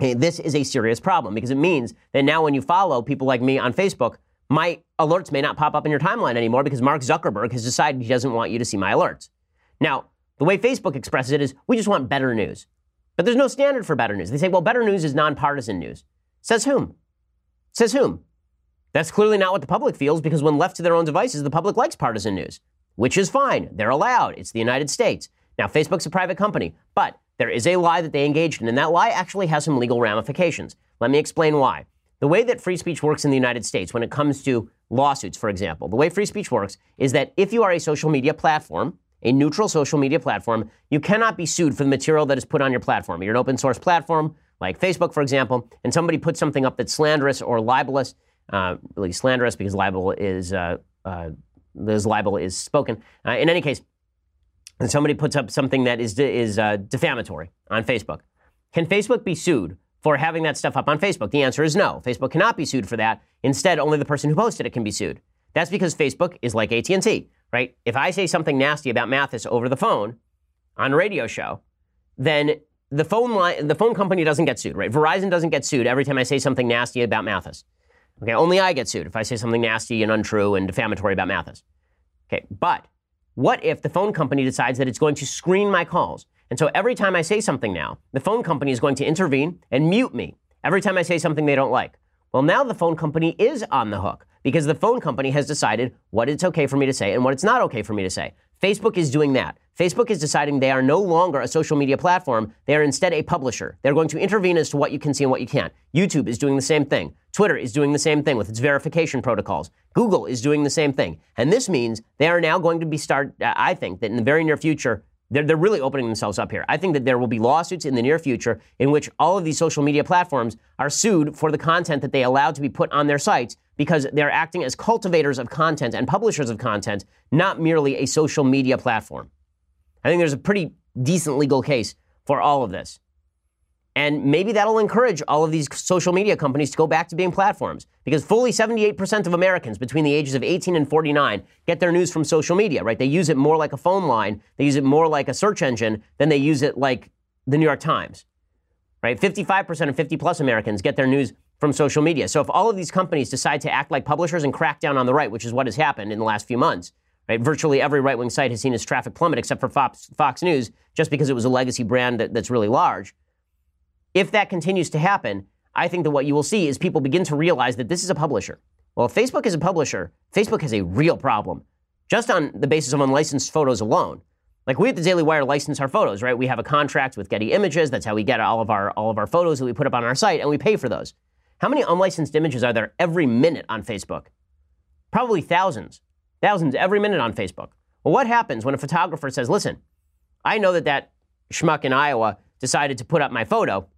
Okay, this is a serious problem because it means that now when you follow people like me on Facebook, my alerts may not pop up in your timeline anymore because Mark Zuckerberg has decided he doesn't want you to see my alerts. Now, the way Facebook expresses it is, we just want better news. But there's no standard for better news. They say, well, better news is nonpartisan news. Says whom? Says whom? That's clearly not what the public feels, because when left to their own devices, the public likes partisan news, which is fine. They're allowed. It's the United States. Now, Facebook's a private company, but there is a lie that they engaged in, and that lie actually has some legal ramifications. Let me explain why. The way that free speech works in the United States when it comes to lawsuits, for example, the way free speech works is that if you are a social media platform, a neutral social media platform, you cannot be sued for the material that is put on your platform. You're an open source platform, like Facebook, for example, and somebody puts something up that's slanderous or libelous, really slanderous because libel is, spoken. In any case, and somebody puts up something that is defamatory on Facebook. Can Facebook be sued for having that stuff up on Facebook? The answer is no. Facebook cannot be sued for that. Instead, only the person who posted it can be sued. That's because Facebook is like AT&T, right? If I say something nasty about Mathis over the phone on a radio show, then the phone company doesn't get sued, right? Verizon doesn't get sued every time I say something nasty about Mathis. Okay, only I get sued if I say something nasty and untrue and defamatory about Mathis. Okay, but what if the phone company decides that it's going to screen my calls? And so every time I say something now, the phone company is going to intervene and mute me every time I say something they don't like. Well, now the phone company is on the hook because the phone company has decided what it's okay for me to say and what it's not okay for me to say. Facebook is doing that. Facebook is deciding they are no longer a social media platform. They are instead a publisher. They're going to intervene as to what you can see and what you can't. YouTube is doing the same thing. Twitter is doing the same thing with its verification protocols. Google is doing the same thing. And this means they are now going to be I think that in the very near future, they're really opening themselves up here. I think that there will be lawsuits in the near future in which all of these social media platforms are sued for the content that they allowed to be put on their sites because they're acting as cultivators of content and publishers of content, not merely a social media platform. I think there's a pretty decent legal case for all of this. And maybe that'll encourage all of these social media companies to go back to being platforms, because fully 78% of Americans between the ages of 18 and 49 get their news from social media, right? They use it more like a phone line. They use it more like a search engine than they use it like the New York Times, right? 55% of 50-plus Americans get their news from social media. So if all of these companies decide to act like publishers and crack down on the right, which is what has happened in the last few months, right? Virtually every right-wing site has seen its traffic plummet except for Fox News, just because it was a legacy brand that's really large. If that continues to happen, I think that what you will see is people begin to realize that this is a publisher. Well, if Facebook is a publisher, Facebook has a real problem, just on the basis of unlicensed photos alone. Like, we at the Daily Wire license our photos, right? We have a contract with Getty Images. That's how we get all of our photos that we put up on our site, and we pay for those. How many unlicensed images are there every minute on Facebook? Probably thousands. Thousands every minute on Facebook. Well, what happens when a photographer says, listen, I know that schmuck in Iowa decided to put up my photo,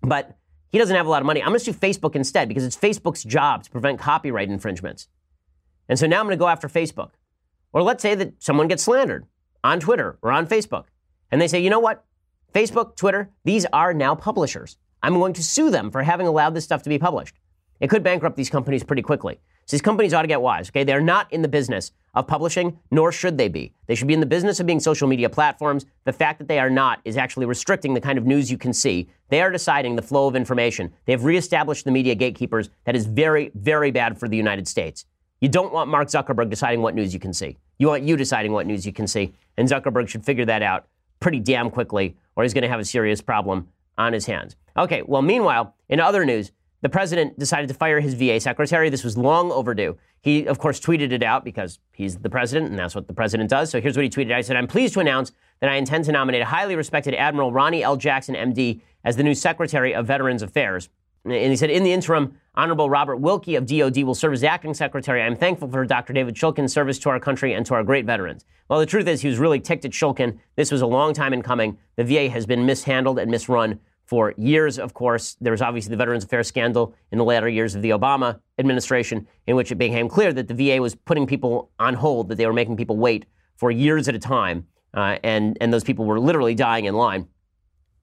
but he doesn't have a lot of money. I'm going to sue Facebook instead, because it's Facebook's job to prevent copyright infringements. And so now I'm going to go after Facebook. Or let's say that someone gets slandered on Twitter or on Facebook, and they say, you know what? Facebook, Twitter, these are now publishers. I'm going to sue them for having allowed this stuff to be published. It could bankrupt these companies pretty quickly. So these companies ought to get wise, okay? They're not in the business of publishing, nor should they be. They should be in the business of being social media platforms. The fact that they are not is actually restricting the kind of news you can see. They are deciding the flow of information. They have reestablished the media gatekeepers. That is very, very bad for the United States. You don't want Mark Zuckerberg deciding what news you can see. You want you deciding what news you can see, and Zuckerberg should figure that out pretty damn quickly, or he's going to have a serious problem on his hands. Okay, well, meanwhile, in other news, the president decided to fire his VA secretary. This was long overdue. He, of course, tweeted it out because he's the president, and that's what the president does. So here's what he tweeted. I said, "I'm pleased to announce that I intend to nominate a highly respected Admiral Ronnie L. Jackson, MD, as the new Secretary of Veterans Affairs." And he said, "In the interim, Honorable Robert Wilkie of DOD will serve as acting secretary. I'm thankful for Dr. David Shulkin's service to our country and to our great veterans." Well, the truth is he was really ticked at Shulkin. This was a long time in coming. The VA has been mishandled and misrun for years, of course. There was obviously the Veterans Affairs scandal in the latter years of the Obama administration, in which it became clear that the VA was putting people on hold, that they were making people wait for years at a time. And those people were literally dying in line.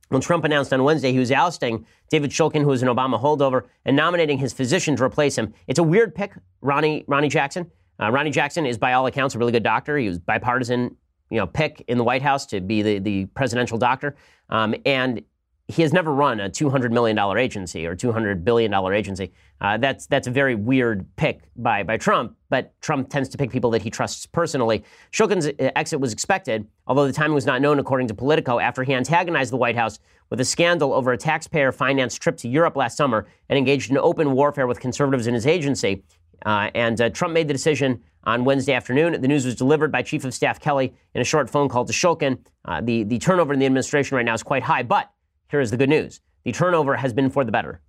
When Trump announced on Wednesday he was ousting David Shulkin, who was an Obama holdover, and nominating his physician to replace him. It's a weird pick, Ronnie Jackson. Ronnie Jackson is, by all accounts, a really good doctor. He was bipartisan, pick in the White House to be the presidential doctor. And he has never run a $200 million agency or $200 billion agency. That's a very weird pick by Trump, but Trump tends to pick people that he trusts personally. Shulkin's exit was expected, although the timing was not known, according to Politico, after he antagonized the White House with a scandal over a taxpayer-financed trip to Europe last summer and engaged in open warfare with conservatives in his agency. Trump made the decision on Wednesday afternoon. The news was delivered by Chief of Staff Kelly in a short phone call to Shulkin. The turnover in the administration right now is quite high, but here is the good news. The turnover has been for the better.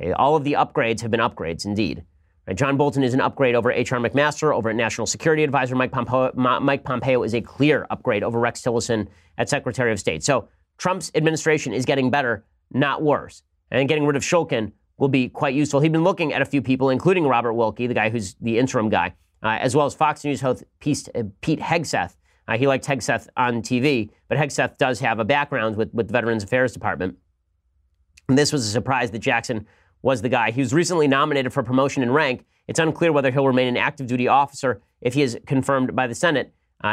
Okay, all of the upgrades have been upgrades indeed. Right, John Bolton is an upgrade over H.R. McMaster, over at National Security Advisor. Mike Pompeo is a clear upgrade over Rex Tillerson at Secretary of State. So Trump's administration is getting better, not worse. And getting rid of Shulkin will be quite useful. He'd been looking at a few people, including Robert Wilkie, the guy who's the interim guy, as well as Fox News host Pete Hegseth. He liked Hegseth on TV, but Hegseth does have a background with the Veterans Affairs Department. And this was a surprise that Jackson was the guy. He was recently nominated for promotion in rank. It's unclear whether he'll remain an active duty officer if he is confirmed by the Senate.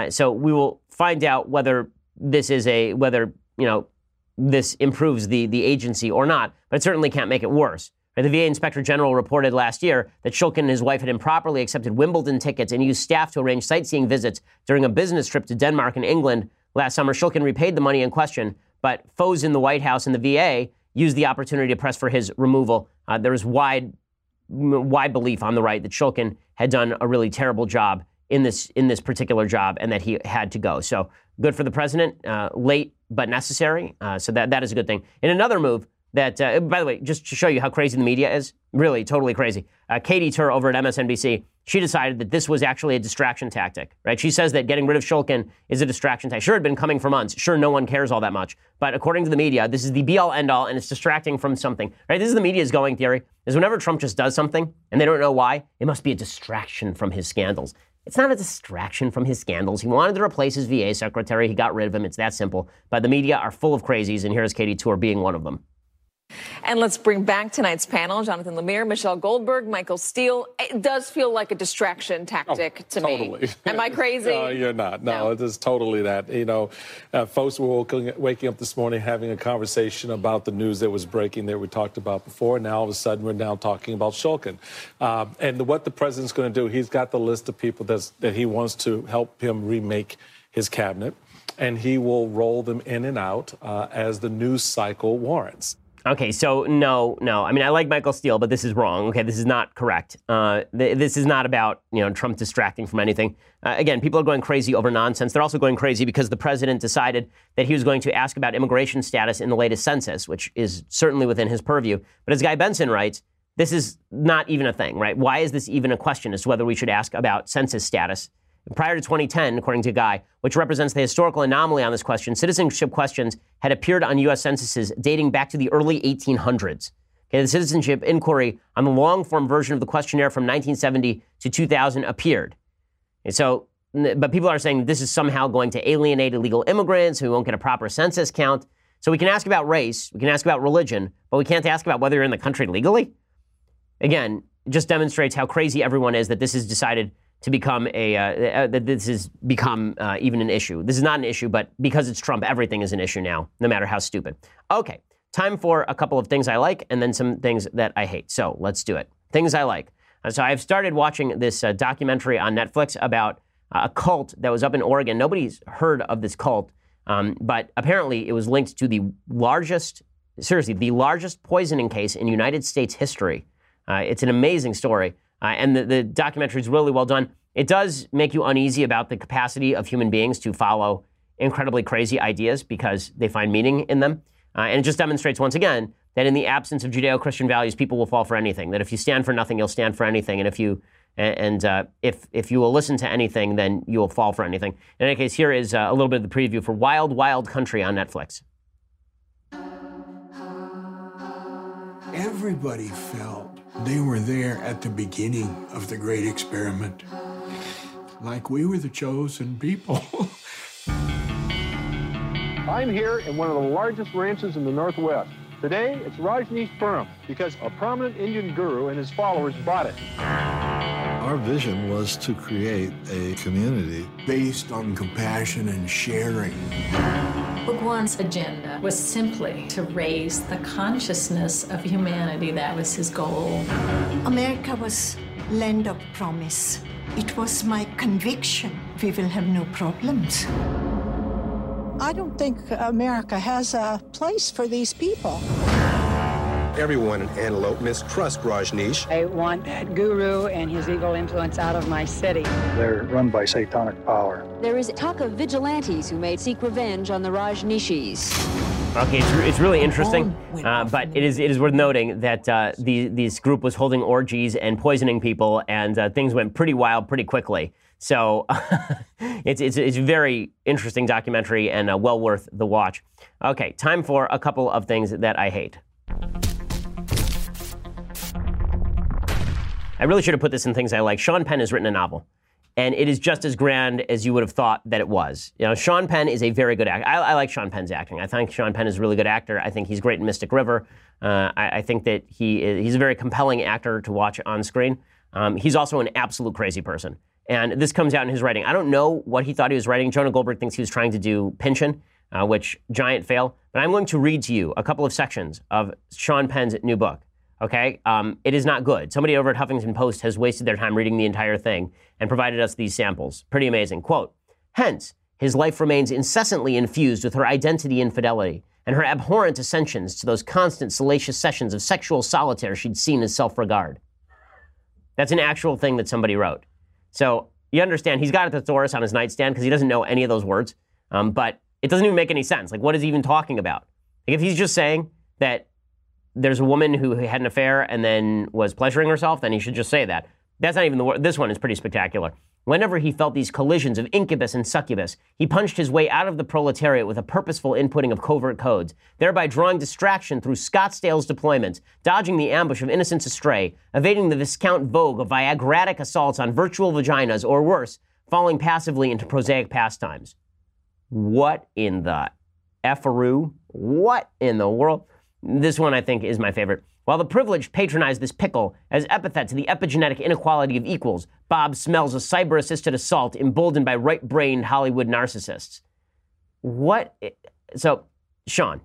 So we will find out whether this is this improves the agency or not, but it certainly can't make it worse. The VA Inspector General reported last year that Shulkin and his wife had improperly accepted Wimbledon tickets and used staff to arrange sightseeing visits during a business trip to Denmark and England last summer. Shulkin repaid the money in question, but foes in the White House and the VA used the opportunity to press for his removal. There was wide belief on the right that Shulkin had done a really terrible job in this particular job and that he had to go. So good for the president, late but necessary. So that is a good thing. In another move, that, by the way, just to show you how crazy the media is, really totally crazy. Katie Turr over at MSNBC, she decided that this was actually a distraction tactic, right? She says that getting rid of Shulkin is a distraction tactic. Sure, it had been coming for months. Sure, no one cares all that much. But according to the media, this is the be-all, end-all, and it's distracting from something, right? This is the media's going theory, is whenever Trump just does something, and they don't know why, it must be a distraction from his scandals. It's not a distraction from his scandals. He wanted to replace his VA secretary. He got rid of him. It's that simple. But the media are full of crazies, and here's Katie Turr being one of them. And let's bring back tonight's panel, Jonathan Lemire, Michelle Goldberg, Michael Steele. It does feel like a distraction tactic to me. Am I crazy? No, you're not. No, it is totally that. Folks were waking up this morning having a conversation about the news that was breaking that we talked about before. Now, all of a sudden, we're now talking about Shulkin. And what the president's going to do, he's got the list of people that he wants to help him remake his cabinet. And he will roll them in and out as the news cycle warrants. Okay, so no. I mean, I like Michael Steele, but this is wrong. Okay, this is not correct. This is not about, Trump distracting from anything. Again, people are going crazy over nonsense. They're also going crazy because the president decided that he was going to ask about immigration status in the latest census, which is certainly within his purview. But as Guy Benson writes, this is not even a thing, right? Why is this even a question as to whether we should ask about census status? Prior to 2010, according to Guy, which represents the historical anomaly on this question, citizenship questions had appeared on U.S. censuses dating back to the early 1800s. Okay, the citizenship inquiry on the long-form version of the questionnaire from 1970 to 2000 appeared. And so, but people are saying this is somehow going to alienate illegal immigrants who won't get a proper census count. So we can ask about race, we can ask about religion, but we can't ask about whether you're in the country legally. Again, it just demonstrates how crazy everyone is that this is decided to become even an issue. This is not an issue, but because it's Trump, everything is an issue now, no matter how stupid. Okay, time for a couple of things I like and then some things that I hate. So let's do it. Things I like. So I've started watching this documentary on Netflix about a cult that was up in Oregon. Nobody's heard of this cult, but apparently it was linked to the largest seriously, the largest poisoning case in United States history. It's an amazing story. And the documentary is really well done. It does make you uneasy about the capacity of human beings to follow incredibly crazy ideas because they find meaning in them. And it just demonstrates once again that in the absence of Judeo-Christian values, people will fall for anything. That if you stand for nothing, you'll stand for anything. And if you will listen to anything, then you will fall for anything. In any case, here is a little bit of the preview for Wild Wild Country on Netflix. Everybody felt they were there at the beginning of the great experiment, like we were the chosen people. I'm here in one of the largest ranches in the Northwest. Today, it's Rajneesh Puram, because a prominent Indian guru and his followers bought it. Our vision was to create a community based on compassion and sharing. Bhagwan's agenda was simply to raise the consciousness of humanity. That was his goal. America was land of promise. It was my conviction. We will have no problems. I don't think America has a place for these people. Everyone in Antelope mistrusts Rajneesh. I want that guru and his evil influence out of my city. They're run by satanic power. There is talk of vigilantes who may seek revenge on the Rajneeshis. Okay, it's really interesting, but it is worth noting that this group was holding orgies and poisoning people, and things went pretty wild pretty quickly. So it's a very interesting documentary and well worth the watch. Okay, time for a couple of things that I hate. I really should have put this in things I like. Sean Penn has written a novel, and it is just as grand as you would have thought that it was. You know, Sean Penn is a very good actor. I like Sean Penn's acting. I think Sean Penn is a really good actor. I think he's great in Mystic River. I think that he's a very compelling actor to watch on screen. He's also an absolute crazy person. And this comes out in his writing. I don't know what he thought he was writing. Jonah Goldberg thinks he was trying to do Pynchon, which giant fail. But I'm going to read to you a couple of sections of Sean Penn's new book. Okay? It is not good. Somebody over at Huffington Post has wasted their time reading the entire thing and provided us these samples. Pretty amazing. Quote, hence, his life remains incessantly infused with her identity and fidelity and her abhorrent ascensions to those constant salacious sessions of sexual solitaire she'd seen as self-regard. That's an actual thing that somebody wrote. So you understand he's got a thesaurus on his nightstand because he doesn't know any of those words, but it doesn't even make any sense. Like, what is he even talking about? Like, if he's just saying that there's a woman who had an affair and then was pleasuring herself, then he should just say that. That's not even the word. This one is pretty spectacular. Whenever he felt these collisions of incubus and succubus, he punched his way out of the proletariat with a purposeful inputting of covert codes, thereby drawing distraction through Scottsdale's deployments, dodging the ambush of innocents astray, evading the Viscount vogue of Viagratic assaults on virtual vaginas, or worse, falling passively into prosaic pastimes. What in the effaroo? What in the world? This one, I think, is my favorite. While the privileged patronize this pickle as epithet to the epigenetic inequality of equals, Bob smells a cyber-assisted assault emboldened by right-brained Hollywood narcissists. What? So, Sean,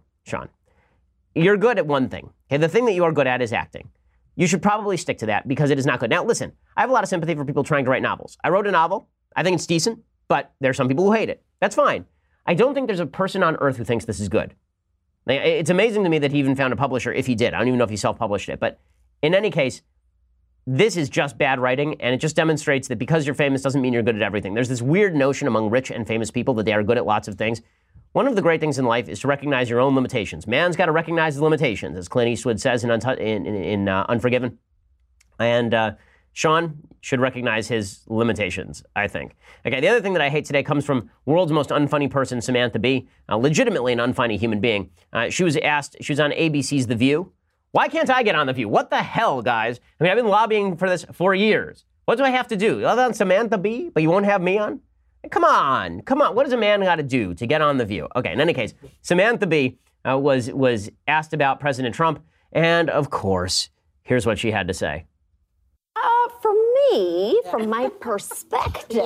you're good at one thing. Okay, the thing that you are good at is acting. You should probably stick to that because it is not good. Now, listen, I have a lot of sympathy for people trying to write novels. I wrote a novel. I think it's decent, but there are some people who hate it. That's fine. I don't think there's a person on earth who thinks this is good. It's amazing to me that he even found a publisher, if he did. I don't even know if he self-published it. But in any case, this is just bad writing, and it just demonstrates that because you're famous doesn't mean you're good at everything. There's this weird notion among rich and famous people that they are good at lots of things. One of the great things in life is to recognize your own limitations. Man's got to recognize his limitations, as Clint Eastwood says in Unforgiven. And Sean should recognize his limitations, I think. Okay, the other thing that I hate today comes from world's most unfunny person, Samantha Bee, legitimately an unfunny human being. She was on ABC's The View. Why can't I get on The View? What the hell, guys? I mean, I've been lobbying for this for years. What do I have to do? Other than Samantha Bee, but you won't have me on? Come on. What does a man got to do to get on The View? Okay, in any case, Samantha Bee was asked about President Trump, and of course, here's what she had to say. From my perspective,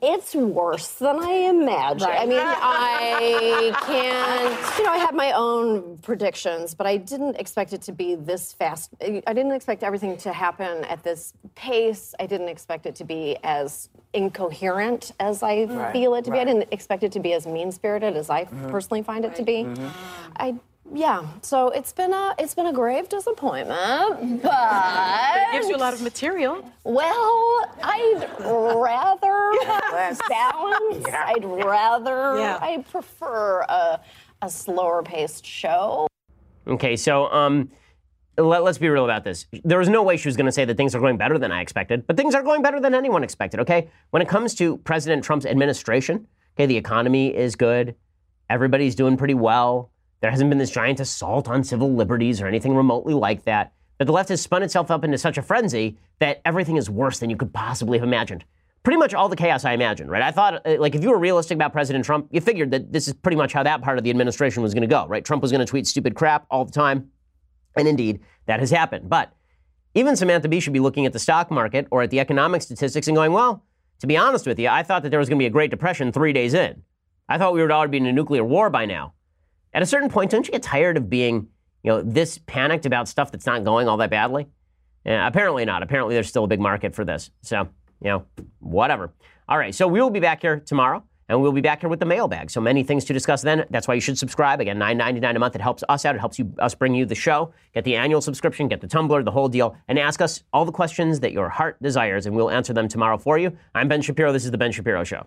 it's worse than I imagined. Right. I mean, I can't, I have my own predictions, but I didn't expect it to be this fast. I didn't expect everything to happen at this pace. I didn't expect it to be as incoherent as I feel it to be. I didn't expect it to be as mean-spirited as I personally find it to be. Mm-hmm. I Yeah, so it's been a grave disappointment, but it gives you a lot of material. Well, I'd rather balance. Yeah. I prefer a slower paced show. Okay, so let's be real about this. There was no way she was going to say that things are going better than I expected, but things are going better than anyone expected. Okay, when it comes to President Trump's administration, okay, the economy is good, everybody's doing pretty well. There hasn't been this giant assault on civil liberties or anything remotely like that. But the left has spun itself up into such a frenzy that everything is worse than you could possibly have imagined. Pretty much all the chaos I imagined, right? I thought, like, if you were realistic about President Trump, you figured that this is pretty much how that part of the administration was going to go, right? Trump was going to tweet stupid crap all the time. And indeed, that has happened. But even Samantha Bee should be looking at the stock market or at the economic statistics and going, well, to be honest with you, I thought that there was going to be a Great Depression 3 days in. I thought we would already be in a nuclear war by now. At a certain point, don't you get tired of being, you know, this panicked about stuff that's not going all that badly? Yeah, apparently not. Apparently there's still a big market for this. So, you know, whatever. All right, so we'll be back here tomorrow, and we'll be back here with the mailbag. So many things to discuss then. That's why you should subscribe. Again, $9.99 a month. It helps us out. It helps us bring you the show. Get the annual subscription, get the Tumblr, the whole deal, and ask us all the questions that your heart desires, and we'll answer them tomorrow for you. I'm Ben Shapiro. This is The Ben Shapiro Show.